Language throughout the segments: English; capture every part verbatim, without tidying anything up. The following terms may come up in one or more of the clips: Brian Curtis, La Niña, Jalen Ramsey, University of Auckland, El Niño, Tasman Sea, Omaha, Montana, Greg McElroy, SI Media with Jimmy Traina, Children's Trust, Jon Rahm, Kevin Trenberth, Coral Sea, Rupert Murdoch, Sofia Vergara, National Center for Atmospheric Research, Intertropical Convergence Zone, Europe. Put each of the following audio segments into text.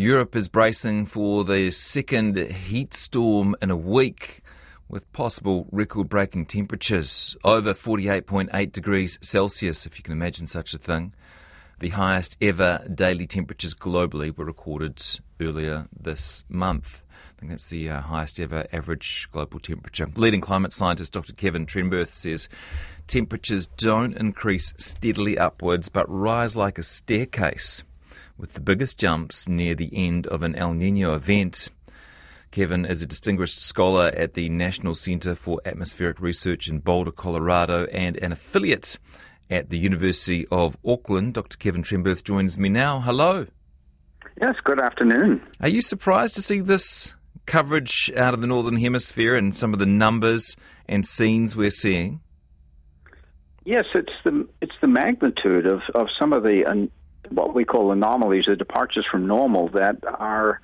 Europe is bracing for the second heat storm in a week, with possible record-breaking temperatures, over forty-eight point eight degrees Celsius, if you can imagine such a thing. The highest ever daily temperatures globally were recorded earlier this month. I think that's the uh, highest ever average global temperature. Leading climate scientist Doctor Kevin Trenberth says temperatures don't increase steadily upwards but rise like a staircase, with the biggest jumps near the end of an El Niño event. Kevin is a distinguished scholar at the National Center for Atmospheric Research in Boulder, Colorado, and an affiliate at the University of Auckland. Doctor Kevin Trenberth joins me now. Hello. Yes, good afternoon. Are you surprised to see this coverage out of the Northern Hemisphere and some of the numbers and scenes we're seeing? Yes, it's the it's the magnitude of, of some of the an, what we call anomalies, the departures from normal that are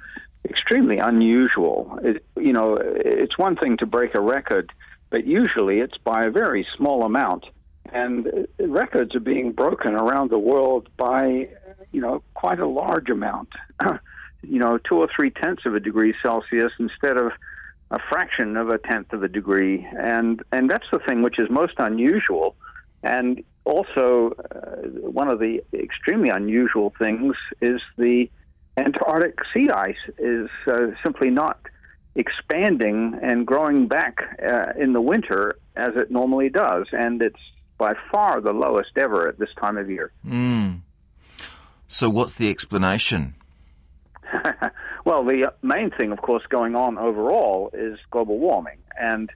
extremely unusual. It, you know, it's one thing to break a record, but usually it's by a very small amount. And records are being broken around the world by, you know, quite a large amount, you know, two or three tenths of a degree Celsius instead of a fraction of a tenth of a degree. And and that's the thing which is most unusual. And also uh, one of the extremely unusual things is the Antarctic sea ice is uh, simply not expanding and growing back uh, in the winter as it normally does. And it's by far the lowest ever at this time of year. Mm. So what's the explanation? Well, the main thing, of course, going on overall is global warming. And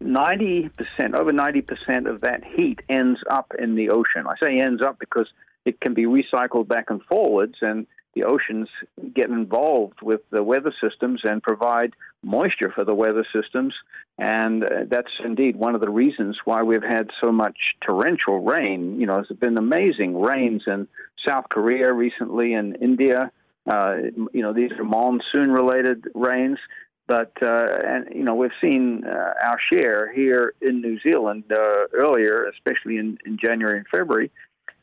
ninety percent, over ninety percent of that heat ends up in the ocean. I say ends up because it can be recycled back and forwards, and the oceans get involved with the weather systems and provide moisture for the weather systems. And that's indeed one of the reasons why we've had so much torrential rain. You know, there's been amazing rains in South Korea recently and India. Uh, you know, these are monsoon-related rains. But, uh, and you know, we've seen uh, our share here in New Zealand uh, earlier, especially in, in January and February,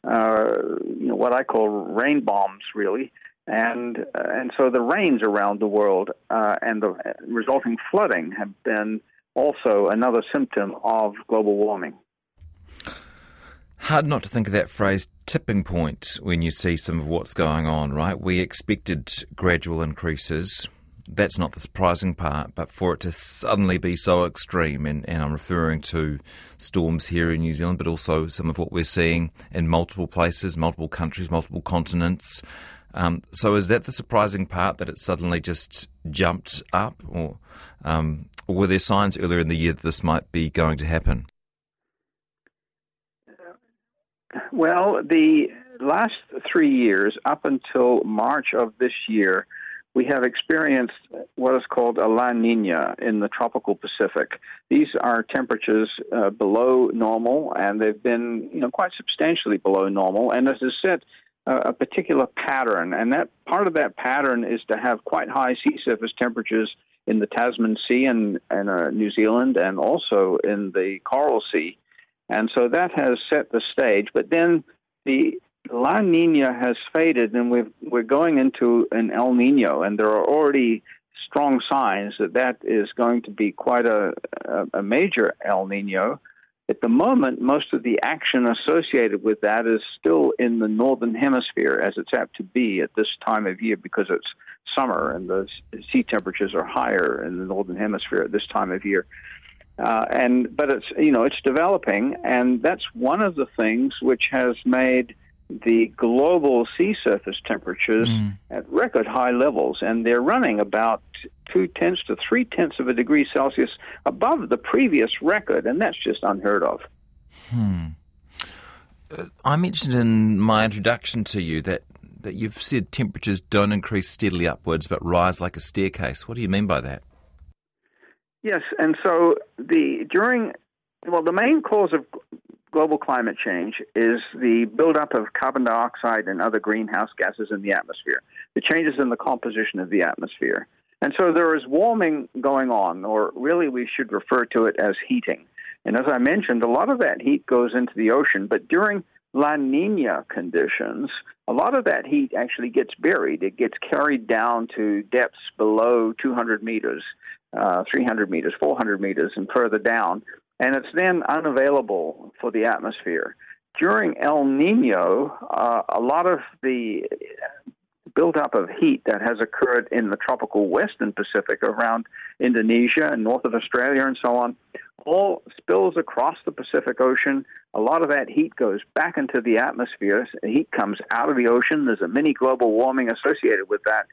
Uh, you know, what I call rain bombs, really. And uh, and so the rains around the world uh, and the resulting flooding have been also another symptom of global warming. Hard not to think of that phrase tipping point when you see some of what's going on, right? We expected gradual increases. That's not the surprising part, but for it to suddenly be so extreme, and, and I'm referring to storms here in New Zealand, but also some of what we're seeing in multiple places, multiple countries, multiple continents. Um, so is that the surprising part, that it suddenly just jumped up? Or, um, or were there signs earlier in the year that this might be going to happen? Well, the last three years, up until March of this year, we have experienced what is called a La Niña in the tropical Pacific. These are temperatures uh, below normal, and they've been, you know, quite substantially below normal. And this has set uh, a particular pattern, and that part of that pattern is to have quite high sea surface temperatures in the Tasman Sea and, and uh, New Zealand, and also in the Coral Sea. And so that has set the stage. But then the La Niña has faded, and we've, we're going into an El Niño, and there are already strong signs that that is going to be quite a, a, a major El Niño. At the moment, most of the action associated with that is still in the Northern Hemisphere, as it's apt to be at this time of year, because it's summer and the sea temperatures are higher in the Northern Hemisphere at this time of year. Uh, and but it's, you know, it's developing, and that's one of the things which has made the global sea surface temperatures mm. at record high levels, and they're running about two-tenths to three-tenths of a degree Celsius above the previous record, and that's just unheard of. Hmm. Uh, I mentioned in my introduction to you that, that you've said temperatures don't increase steadily upwards but rise like a staircase. What do you mean by that? Yes, and so the during... Well, the main cause of global climate change is the buildup of carbon dioxide and other greenhouse gases in the atmosphere, the changes in the composition of the atmosphere. And so there is warming going on, or really we should refer to it as heating. And as I mentioned, a lot of that heat goes into the ocean, but during La Niña conditions, a lot of that heat actually gets buried. It gets carried down to depths below two hundred meters, uh, three hundred meters, four hundred meters, and further down. And it's then unavailable for the atmosphere. During El Niño, uh, a lot of the buildup of heat that has occurred in the tropical western Pacific around Indonesia and north of Australia and so on, all spills across the Pacific Ocean. A lot of that heat goes back into the atmosphere. Heat comes out of the ocean. There's a mini global warming associated with that.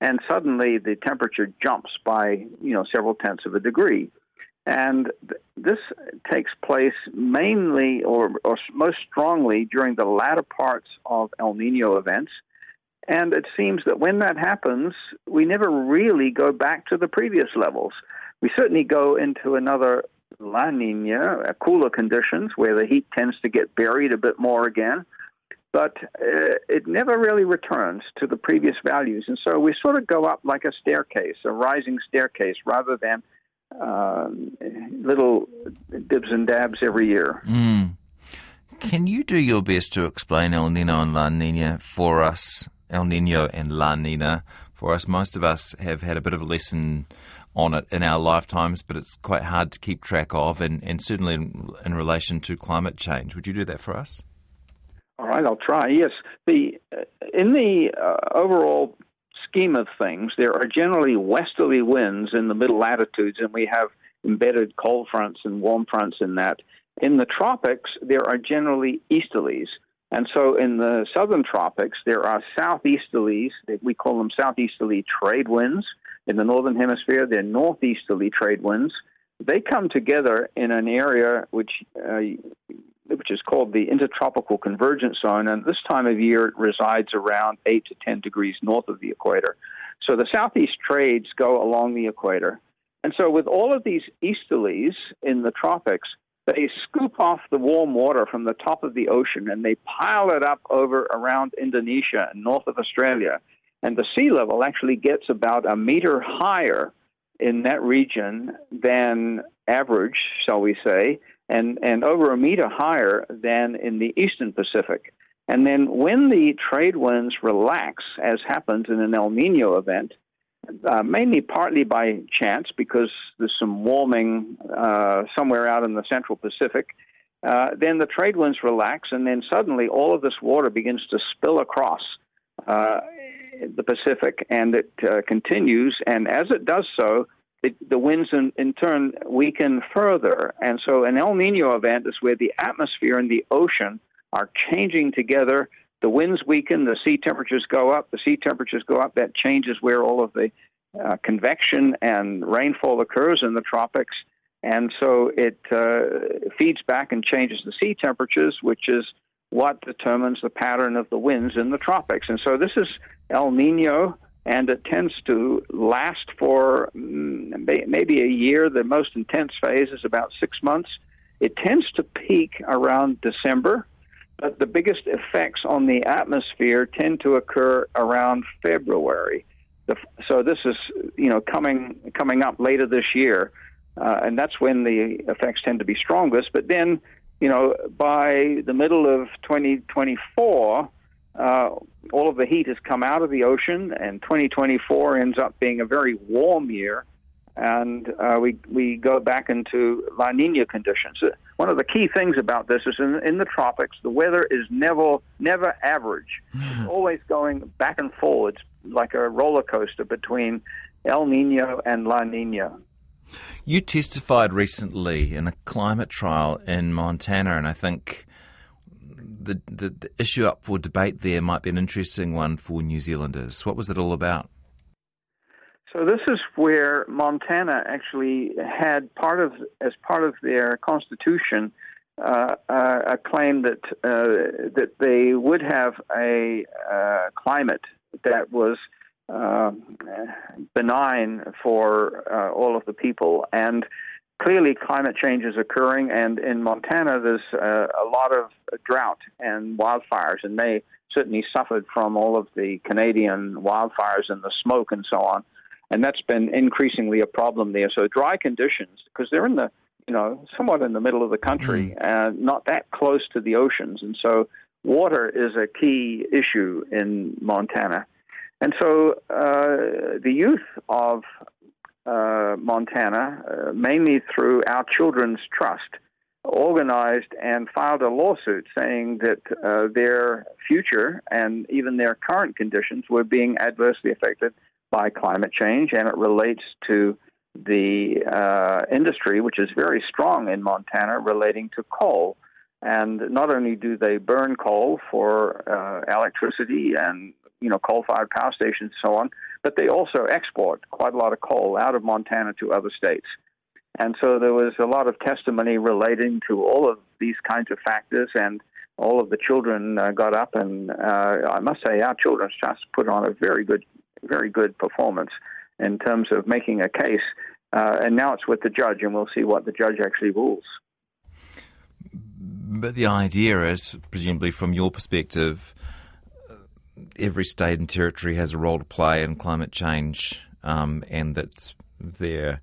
And suddenly the temperature jumps by, you know, several tenths of a degree. And th- this takes place mainly or, or most strongly during the latter parts of El Niño events. And it seems that when that happens, we never really go back to the previous levels. We certainly go into another La Niña, cooler conditions, where the heat tends to get buried a bit more again. But uh, it never really returns to the previous values. And so we sort of go up like a staircase, a rising staircase, rather than um, little dibs and dabs every year. Mm. Can you do your best to explain El Niño and La Niña for us? El Niño and La Niña for us. Most of us have had a bit of a lesson on it in our lifetimes, but it's quite hard to keep track of, and, and certainly in, in relation to climate change. Would you do that for us? All right, I'll try. Yes. The in the uh, overall scheme of things, there are generally westerly winds in the middle latitudes, and we have embedded cold fronts and warm fronts in that. In the tropics, there are generally easterlies. And so in the southern tropics, there are southeasterlies. We call them southeasterly trade winds. In the northern hemisphere, they're northeasterly trade winds. They come together in an area which uh, which is called the Intertropical Convergence Zone. And this time of year, it resides around eight to ten degrees north of the equator. So the southeast trades go along the equator. And so with all of these easterlies in the tropics, they scoop off the warm water from the top of the ocean and they pile it up over around Indonesia and north of Australia. And the sea level actually gets about a meter higher in that region than average, shall we say, and, and over a meter higher than in the eastern Pacific. And then when the trade winds relax, as happens in an El Niño event, Uh, mainly partly by chance because there's some warming uh, somewhere out in the central Pacific, uh, then the trade winds relax, and then suddenly all of this water begins to spill across uh, the Pacific, and it uh, continues. And as it does so, it, the winds in, in turn weaken further. And so an El Niño event is where the atmosphere and the ocean are changing together. The winds weaken, the sea temperatures go up, the sea temperatures go up. That changes where all of the uh, convection and rainfall occurs in the tropics. And so it uh, feeds back and changes the sea temperatures, which is what determines the pattern of the winds in the tropics. And so this is El Niño, and it tends to last for maybe a year. The most intense phase is about six months. It tends to peak around December. But the biggest effects on the atmosphere tend to occur around February. The, so this is, you know, coming coming up later this year, uh, and that's when the effects tend to be strongest. But then, you know, by the middle of twenty twenty-four, uh, all of the heat has come out of the ocean, and twenty twenty-four ends up being a very warm year. And uh, we we go back into La Niña conditions. One of the key things about this is in, in the tropics, the weather is never never average. Mm-hmm. It's always going back and forwards like a roller coaster between El Niño and La Niña. You testified recently in a climate trial in Montana, and I think the, the, the issue up for debate there might be an interesting one for New Zealanders. What was it all about? So this is where Montana actually had part of, as part of their constitution, uh, uh, a claim that uh, that they would have a uh, climate that was uh, benign for uh, all of the people. And clearly, climate change is occurring. And in Montana, there's uh, a lot of drought and wildfires, and they certainly suffered from all of the Canadian wildfires and the smoke and so on. And that's been increasingly a problem there. So dry conditions, because they're in the you know, somewhat in the middle of the country, and uh, not that close to the oceans. And so water is a key issue in Montana. And so uh, the youth of uh, Montana, uh, mainly through our Children's Trust, organized and filed a lawsuit saying that uh, their future and even their current conditions were being adversely affected by climate change, and it relates to the uh, industry, which is very strong in Montana, relating to coal. And not only do they burn coal for uh, electricity and, you know, coal-fired power stations and so on, but they also export quite a lot of coal out of Montana to other states. And so there was a lot of testimony relating to all of these kinds of factors, and all of the children uh, got up, and uh, I must say our Children's Trust put on a very good, very good performance in terms of making a case. Uh, and now it's with the judge, and we'll see what the judge actually rules. But the idea is, presumably from your perspective, every state and territory has a role to play in climate change, um, and that their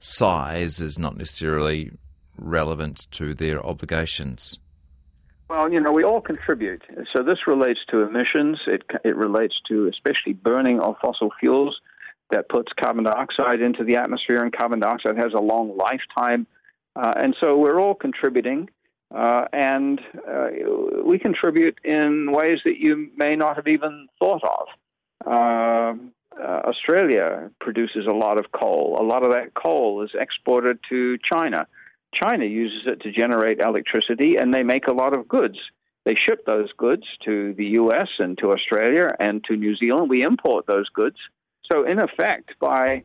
size is not necessarily relevant to their obligations. Well, you know, we all contribute. So this relates to emissions. It, it relates to especially burning of fossil fuels that puts carbon dioxide into the atmosphere, and carbon dioxide has a long lifetime. Uh, and so we're all contributing. Uh, and uh, we contribute in ways that you may not have even thought of. Uh, uh, Australia produces a lot of coal. A lot of that coal is exported to China. China uses it to generate electricity, and they make a lot of goods. They ship those goods to the U S and to Australia and to New Zealand. We import those goods. So in effect, by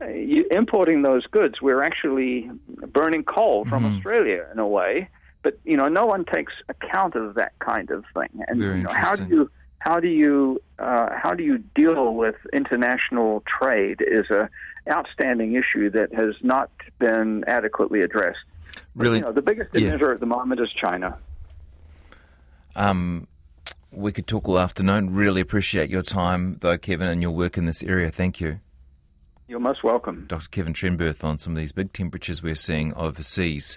uh, importing those goods, we're actually burning coal from mm-hmm. Australia in a way. But, you know, no one takes account of that kind of thing. And you know, how do you how do you uh, how do you deal with international trade is a outstanding issue that has not been adequately addressed. Really, you know, the biggest emitter yeah. at the moment is China. Um, we could talk all afternoon. Really appreciate your time, though, Kevin, and your work in this area. Thank you. You're most welcome, Doctor Kevin Trenberth, on some of these big temperatures we're seeing overseas.